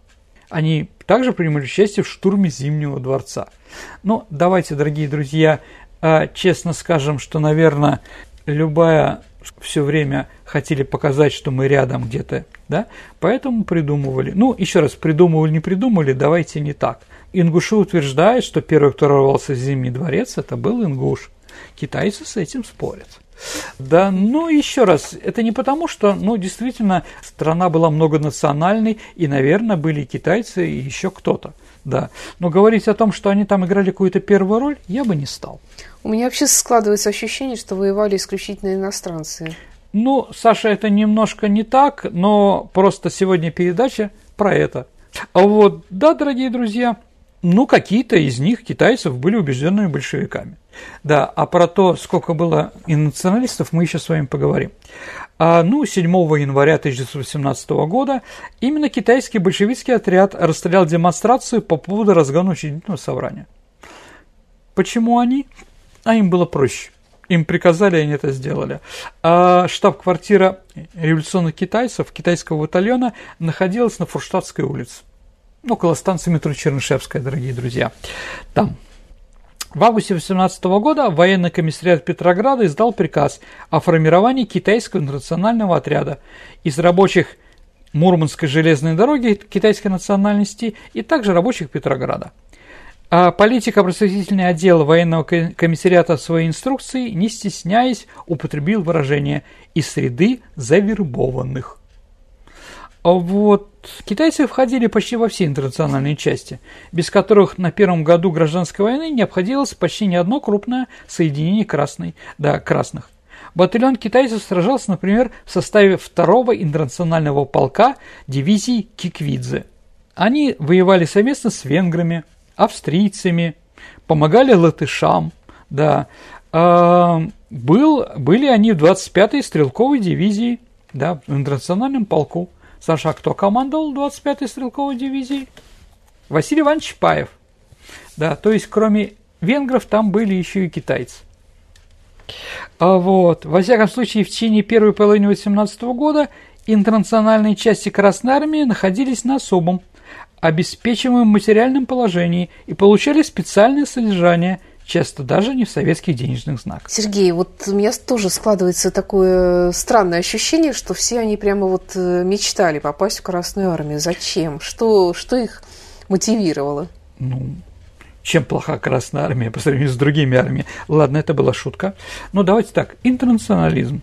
Они также принимали участие в штурме Зимнего дворца. Но давайте, дорогие друзья, честно скажем, что, наверное, любая все время хотели показать, что мы рядом где-то, да, поэтому придумывали. Ну, еще раз, придумывали, не придумали, давайте не так. Ингуши утверждают, что первый, кто рвался в Зимний дворец, это был ингуш. Китайцы с этим спорят. Да, ну еще раз, это не потому, что, ну, действительно, страна была многонациональной, и, наверное, были и китайцы, и еще кто-то, да. Но говорить о том, что они там играли какую-то первую роль, я бы не стал. У меня вообще складывается ощущение, что воевали исключительно иностранцы. Ну, Саша, это немножко не так, но просто сегодня передача про это. А вот, да, дорогие друзья, ну, какие-то из них, китайцев, были убежденными большевиками. Да, а про то, сколько было и националистов, мы еще с вами поговорим. А, ну, седьмого января тысяча девятьсот семнадцатого года именно китайский большевистский отряд расстрелял демонстрацию по поводу разгона учредительного собрания. Почему они? А им было проще. Им приказали, они это сделали. А штаб-квартира революционных китайцев, китайского батальона, находилась на Фурштадтской улице, около станции метро Чернышевская, дорогие друзья. Там. В августе тысяча девятьсот восемнадцатого года военный комиссариат Петрограда издал приказ о формировании китайского национального отряда из рабочих Мурманской железной дороги китайской национальности и также рабочих Петрограда. А политико-просветительный отдел военного комиссариата в своей инструкции, не стесняясь, употребил выражение «из среды завербованных». А вот китайцы входили почти во все интернациональные части, без которых на первом году гражданской войны не обходилось почти ни одно крупное соединение красной, да, красных. Батальон китайцев сражался, например, в составе второго интернационального полка дивизии Киквидзе. Они воевали совместно с венграми, австрийцами, помогали латышам, да. А, был, были они в двадцать пятой стрелковой дивизии, да, в интернациональном полку. Саша, кто командовал двадцать пятой стрелковой дивизией? Василий Иванович Паев. Да, то есть, кроме венгров, там были еще и китайцы. А вот, во всяком случае, в течение первой половины восемнадцатого года интернациональные части Красной Армии находились на особом, обеспечиваемом материальном положении и получали специальное содержание, часто даже не в советских денежных знаках. Сергей, вот у меня тоже складывается такое странное ощущение, что все они прямо вот мечтали попасть в Красную Армию. Зачем? Что, что их мотивировало? Ну, чем плоха Красная Армия по сравнению с другими армиями? Ладно, это была шутка. Но давайте так, интернационализм.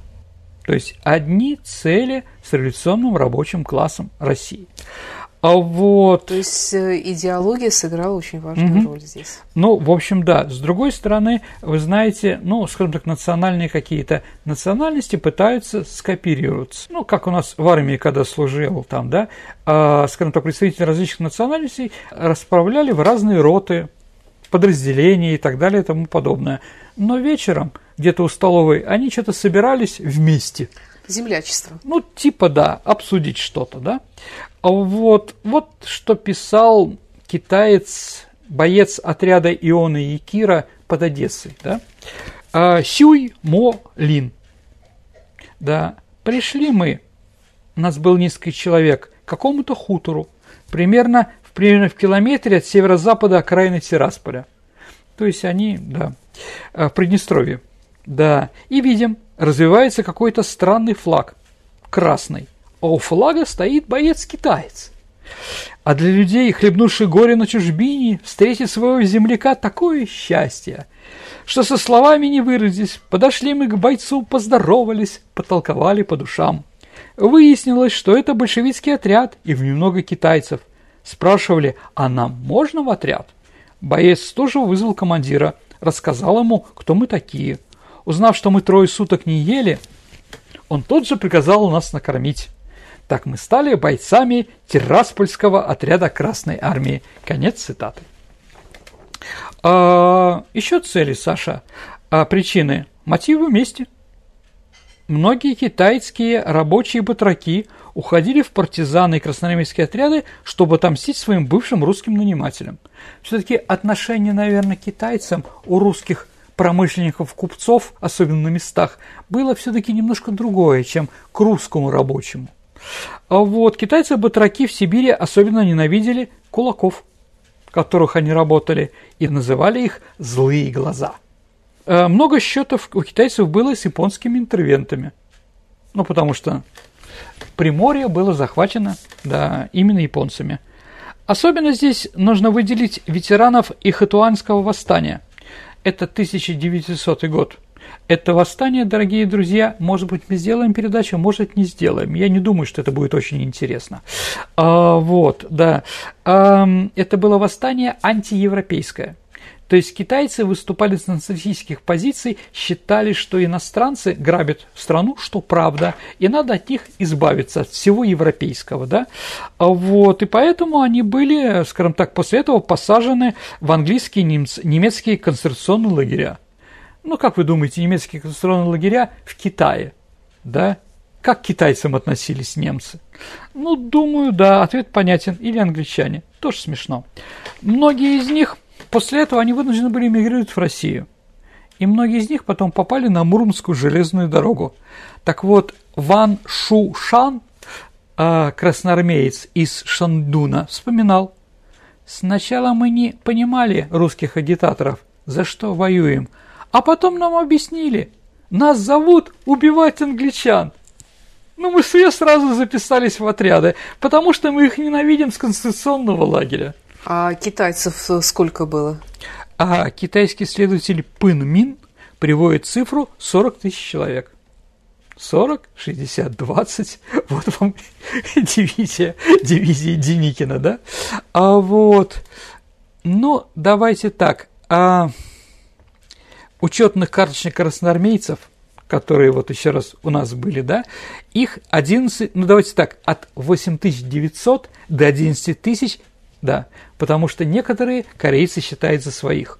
То есть одни цели с революционным рабочим классом России. А вот... То есть идеология сыграла очень важную угу. роль здесь. Ну, в общем, да. С другой стороны, вы знаете, ну, скажем так, национальные какие-то национальности пытаются скопироваться. Ну, как у нас в армии, когда служил там, да, э, скажем так, представители различных национальностей расправляли в разные роты, подразделения и так далее и тому подобное. Но вечером где-то у столовой они что-то собирались вместе. Землячество. Ну, типа, да, обсудить что-то, да. Вот, вот что писал китаец, боец отряда Иона и Якира под Одессой, да? Сюй Мо Лин. Да. Пришли мы, нас был несколько человек, к какому-то хутору, примерно, примерно в километре от северо-запада окраины Тирасполя. То есть они, да, в Приднестровье. Да. И видим, развивается какой-то странный флаг, красный. А у флага стоит боец-китаец. А для людей, хлебнувших горе на чужбине, встретить своего земляка такое счастье, что со словами не выразить, подошли мы к бойцу, поздоровались, потолковали по душам. Выяснилось, что это большевистский отряд и в немного китайцев. Спрашивали, а нам можно в отряд? Боец тоже вызвал командира, рассказал ему, кто мы такие. Узнав, что мы трое суток не ели, он тут же приказал нас накормить. Так мы стали бойцами Тираспольского отряда Красной Армии. Конец цитаты. А, еще цели, Саша. А, причины. Мотивы мести. Многие китайские рабочие батраки уходили в партизаны и красноармейские отряды, чтобы отомстить своим бывшим русским нанимателям. Все-таки отношение, наверное, к китайцам у русских промышленников, купцов, особенно на местах, было все-таки немножко другое, чем к русскому рабочему. А вот китайцы-батраки в Сибири особенно ненавидели кулаков, которых они работали, и называли их «злые глаза». Много счетов у китайцев было с японскими интервентами, ну, потому что Приморье было захвачено, да, именно японцами. Особенно здесь нужно выделить ветеранов Ихэтуанского восстания. Это тысяча девятисотый год. Это восстание, дорогие друзья, может быть, мы сделаем передачу, может, не сделаем. Я не думаю, что это будет очень интересно. А, вот, да. А, это было восстание антиевропейское. То есть китайцы выступали с националистических позиций, считали, что иностранцы грабят страну, что правда, и надо от них избавиться, от всего европейского, да. А вот, и поэтому они были, скажем так, после этого посажены в английские немц... немецкие концентрационные лагеря. Ну, как вы думаете, немецкие концентрационные лагеря в Китае, да? Как к китайцам относились немцы? Ну, думаю, да, ответ понятен. Или англичане. Тоже смешно. Многие из них после этого они вынуждены были эмигрировать в Россию. И многие из них потом попали на Мурманскую железную дорогу. Так вот, Ван Шу Шан, красноармеец из Шандуна, вспоминал: «Сначала мы не понимали русских агитаторов, за что воюем, а потом нам объяснили, нас зовут убивать англичан. Ну, мы все сразу записались в отряды, потому что мы их ненавидим с концентрационного лагеря». А китайцев сколько было? А китайский следователь Пын Мин приводит цифру сорок тысяч человек. сорок, шестьдесят, двадцать. Вот вам дивизия, дивизия Деникина, да? А вот, ну, давайте так. А учетных карточных красноармейцев, которые вот еще раз у нас были, да, их одиннадцать, ну, давайте так, от восемь тысяч девятисот до одиннадцати тысяч, да, потому что некоторые корейцы считают за своих.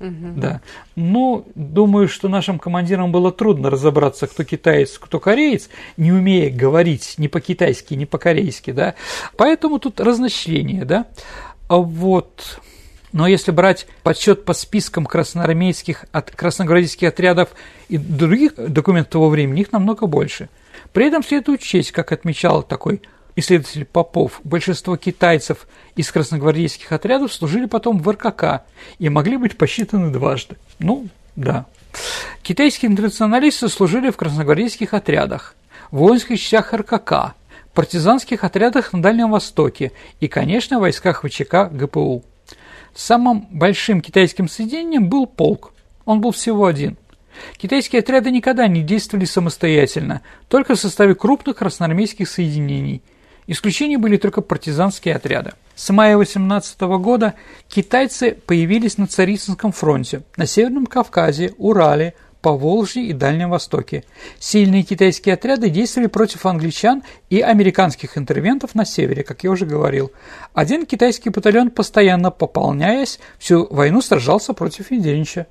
Угу. Да. Ну, думаю, что нашим командирам было трудно разобраться, кто китаец, кто кореец, не умея говорить ни по-китайски, ни по-корейски, да. Поэтому тут разночтение, да. Вот. Но если брать подсчет по спискам красноармейских, от красногвардейских отрядов и других документов того времени, их намного больше. При этом следует учесть, как отмечал такой исследователь Попов, большинство китайцев из красногвардейских отрядов служили потом в РКК и могли быть посчитаны дважды. Ну, да. Китайские интернационалисты служили в красногвардейских отрядах, в воинских частях РКК, партизанских отрядах на Дальнем Востоке и, конечно, в войсках ВЧК ГПУ. Самым большим китайским соединением был полк. Он был всего один. Китайские отряды никогда не действовали самостоятельно, только в составе крупных красноармейских соединений. Исключением были только партизанские отряды. С мая восемнадцатого года китайцы появились на Царицынском фронте, на Северном Кавказе, Урале, Поволжье и Дальнем Востоке. Сильные китайские отряды действовали против англичан и американских интервентов на севере, как я уже говорил. Один китайский батальон, постоянно пополняясь, всю войну сражался против Юденича.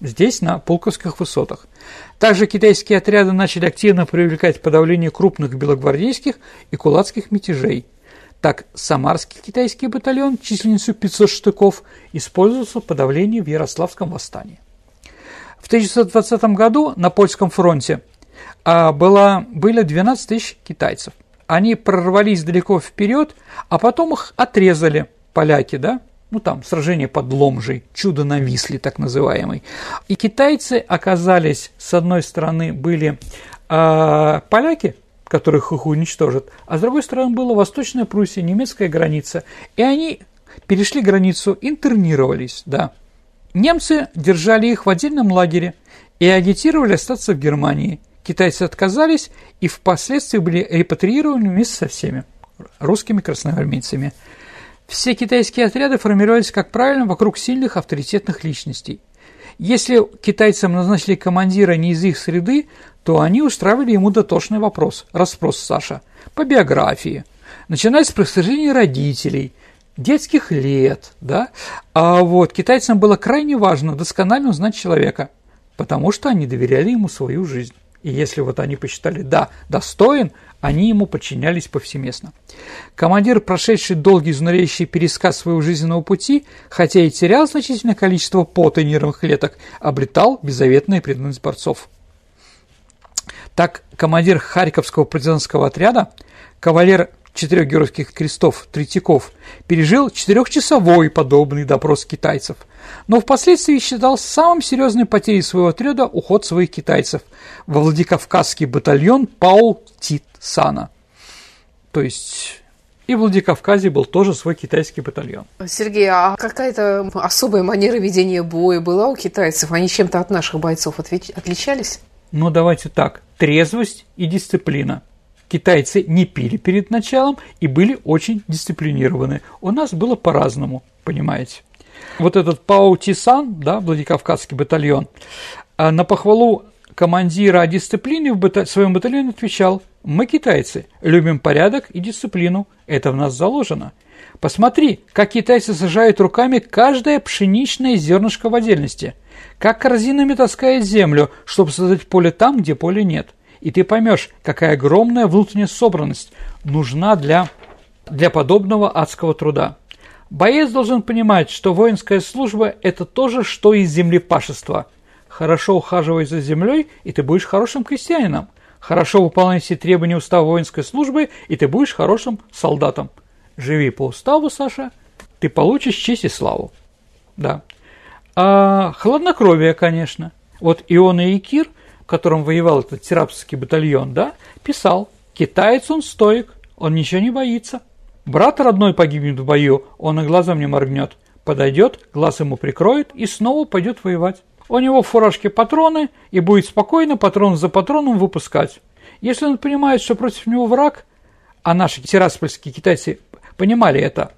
Здесь, на Пулковских высотах. Также китайские отряды начали активно привлекать подавление крупных белогвардейских и кулацких мятежей. Так, самарский китайский батальон численностью пятьсот штыков использовался в подавлении в Ярославском восстании. В тысяча девятьсот двадцатом году на Польском фронте было, были двенадцать тысяч китайцев. Они прорвались далеко вперед, а потом их отрезали поляки, да? Ну, там, сражение под Ломжей, чудо на Висле, так называемый. И китайцы оказались, с одной стороны, были э, поляки, которых их уничтожат, а с другой стороны, была Восточная Пруссия, немецкая граница. И они перешли границу, интернировались, да. Немцы держали их в отдельном лагере и агитировали остаться в Германии. Китайцы отказались и впоследствии были репатриированы вместе со всеми русскими красноармейцами. Все китайские отряды формировались, как правильно, вокруг сильных авторитетных личностей. Если китайцам назначили командира не из их среды, то они устраивали ему дотошный вопрос, расспрос Саша, по биографии, начиная с происхождения родителей, детских лет, да, а вот китайцам было крайне важно досконально узнать человека, потому что они доверяли ему свою жизнь. И если вот они посчитали, да, достоин, они ему подчинялись повсеместно. Командир, прошедший долгий изнуряющий пересказ своего жизненного пути, хотя и терял значительное количество пота и нервных клеток, обретал беззаветную преданность борцов. Так, командир Харьковского партизанского отряда, кавалер четырех георгиевских крестов Третьяков, пережил четырехчасовой подобный допрос китайцев, но впоследствии считал самым серьезной потерей своего отряда уход своих китайцев во Владикавказский батальон Паул Тит Сана. То есть и в Владикавказе был тоже свой китайский батальон. Сергей, а какая-то особая манера ведения боя была у китайцев? Они чем-то от наших бойцов отличались? Ну, давайте так. Трезвость и дисциплина. Китайцы не пили перед началом и были очень дисциплинированы. У нас было по-разному, понимаете. Вот этот Пао Тисан, да, Владикавказский батальон, на похвалу командира о дисциплине в бата- своем батальоне отвечал: «Мы, китайцы, любим порядок и дисциплину, это в нас заложено. Посмотри, как китайцы сажают руками каждое пшеничное зернышко в отдельности, как корзинами таскают землю, чтобы создать поле там, где поля нет. И ты поймешь, какая огромная внутренняя собранность нужна для, для подобного адского труда. Боец должен понимать, что воинская служба – это то же, что и землепашество. Хорошо ухаживай за землей, и ты будешь хорошим крестьянином. Хорошо выполняй все требования устава воинской службы, и ты будешь хорошим солдатом. Живи по уставу, Саша, ты получишь честь и славу». Да. А, хладнокровие, конечно. Вот Иона Якир, в котором воевал этот терапский батальон, да, писал: «Китаец он стоик, он ничего не боится. Брат родной погибнет в бою, он и глазом не моргнет. Подойдет, глаз ему прикроет и снова пойдет воевать. У него в фуражке патроны, и будет спокойно патрон за патроном выпускать. Если он понимает, что против него враг, а наши тираспольские китайцы понимали это,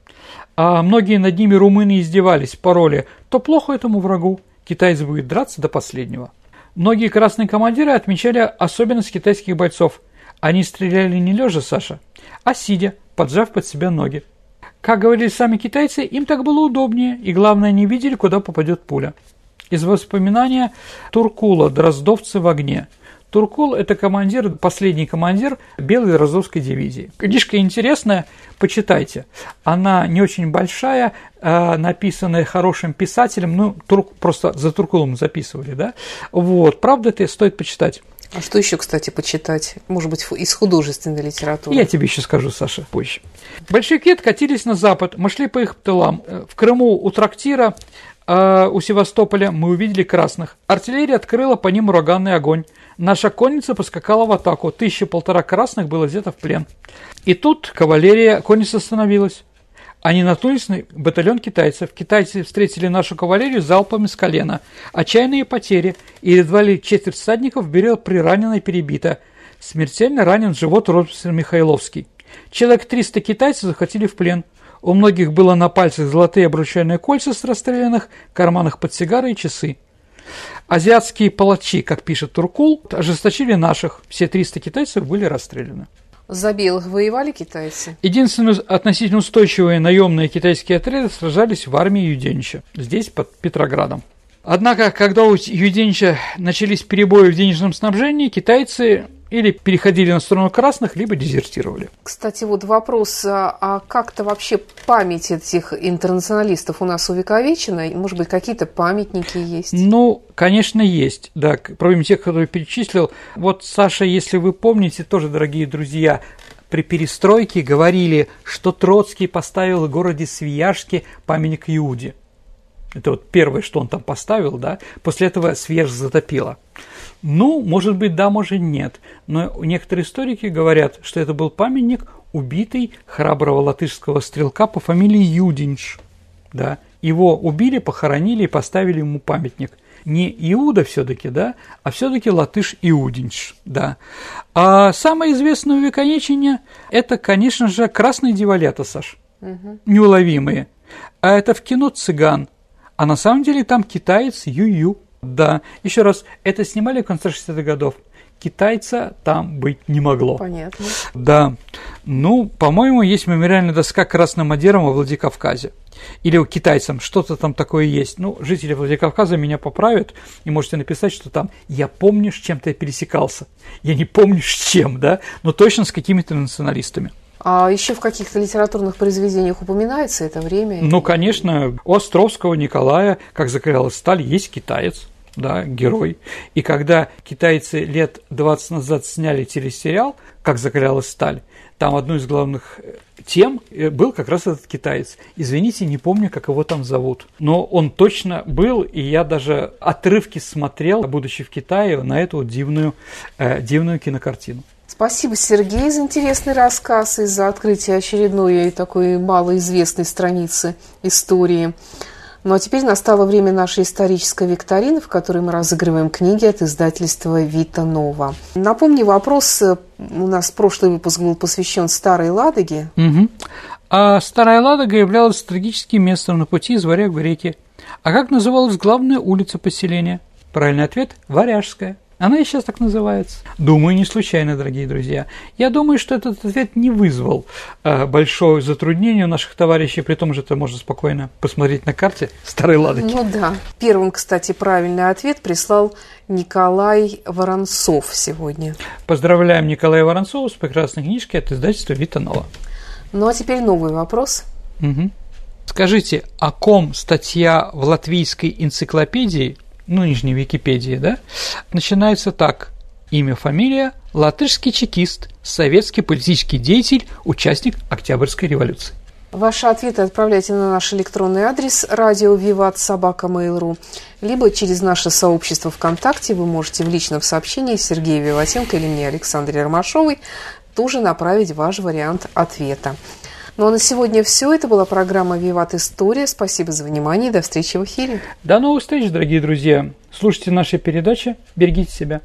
а многие над ними румыны издевались, пароли, то плохо этому врагу. Китаец будет драться до последнего. Многие красные командиры отмечали особенность китайских бойцов. Они стреляли не лежа, Саша, а сидя, поджав под себя ноги. Как говорили сами китайцы, им так было удобнее, и главное, не видели, куда попадет пуля. Из воспоминания Туркула «Дроздовцы в огне». Туркул – это командир, последний командир белой дроздовской дивизии. Книжка интересная, почитайте. Она не очень большая, написанная хорошим писателем. Ну, турк, просто за Туркулом записывали, да? Вот, правда, это стоит почитать. А что еще, кстати, почитать? Может быть, из художественной литературы? Я тебе еще скажу, Саша, позже. Большевики откатились на запад, мы шли по их тылам. В Крыму у трактира, э, у Севастополя мы увидели красных. Артиллерия открыла по ним ураганный огонь. Наша конница поскакала в атаку. Тысяча-полтора красных было взято в плен. И тут кавалерия конницы остановилась. Они натулись на батальон китайцев. Китайцы встретили нашу кавалерию залпами с колена. Отчаянные потери. И едва ли четверть всадников берет приранено и перебито. Смертельно ранен в живот ротмистр Михайловский. Человек триста китайцев захватили в плен. У многих было на пальцах золотые обручальные кольца с расстрелянных, в карманах под сигары и часы. Азиатские палачи, как пишет Туркул, ожесточили наших. Все триста китайцев были расстреляны. За белых воевали китайцы? Единственные относительно устойчивые наемные китайские отряды сражались в армии Юденича, здесь, под Петроградом. Однако, когда у Юденича начались перебои в денежном снабжении, китайцы или переходили на сторону красных, либо дезертировали. Кстати, вот вопрос, а как-то вообще память этих интернационалистов у нас увековечена? Может быть, какие-то памятники есть? Ну, конечно, есть. Да, кроме тех, которые перечислил. Вот, Саша, если вы помните, тоже, дорогие друзья, при перестройке говорили, что Троцкий поставил в городе Свияжске памятник Иуде. Это вот первое, что он там поставил, да. После этого Свияжск затопило. Ну, может быть, да, может, нет. Но некоторые историки говорят, что это был памятник убитой храброго латышского стрелка по фамилии Юденич. Да. Его убили, похоронили и поставили ему памятник. Не Иуда все-таки, да, а все-таки латыш Иуденич. Да. А самое известное увековечение – это, конечно же, красные дьяволята, Саш, угу. Неуловимые. А это в кино «Цыган». А на самом деле там китаец Ю-Ю. Да, еще раз, это снимали в конце шестидесятых годов. Китайца там быть не могло. Понятно. Да. Ну, по-моему, есть мемориальная доска красным одером во Владикавказе. Или у китайцам что-то там такое есть. Ну, жители Владикавказа меня поправят, и можете написать, что там «я помню, с чем-то я пересекался». Я не помню, с чем, да, но точно с какими-то националистами. А еще в каких-то литературных произведениях упоминается это время? Ну, конечно, у Островского Николая, как закалялась сталь, есть китаец, да, герой. И когда китайцы лет двадцать назад сняли телесериал «Как закалялась сталь», там одной из главных тем был как раз этот китаец. Извините, не помню, как его там зовут. Но он точно был, и я даже отрывки смотрел, будучи в Китае, на эту вот дивную, э, дивную кинокартину. Спасибо, Сергей, за интересный рассказ и за открытие очередной такой малоизвестной страницы истории. Ну а теперь настало время нашей исторической викторины, в которой мы разыгрываем книги от издательства «Витанова». Напомню, вопрос у нас прошлый выпуск был посвящен Старой Ладоге. Угу. А Старая Ладога являлась стратегическим местом на пути из Варяг в реки. А как называлась главная улица поселения? Правильный ответ – Варяжская. Она и сейчас так называется. Думаю, не случайно, дорогие друзья. Я думаю, что этот ответ не вызвал э, большое затруднение у наших товарищей, при том же это можно спокойно посмотреть на карте Старой Ладоги. Ну да. Первым, кстати, правильный ответ прислал Николай Воронцов сегодня. Поздравляем Николая Воронцова с прекрасной книжкой от издательства «Витанова». Ну а теперь новый вопрос. Угу. Скажите, о ком статья в латвийской энциклопедии, ну, нижней Википедии, да, начинается так. Имя, фамилия, латышский чекист, советский политический деятель, участник Октябрьской революции. Ваши ответы отправляйте на наш электронный адрес радио виват собака точка мейл точка ру, либо через наше сообщество ВКонтакте вы можете в личном сообщении Сергею Виватенко или мне, Александре Ромашовой, тоже направить ваш вариант ответа. Ну а на сегодня все. Это была программа «Виват История». Спасибо за внимание и до встречи в эфире. До новых встреч, дорогие друзья. Слушайте наши передачи, берегите себя.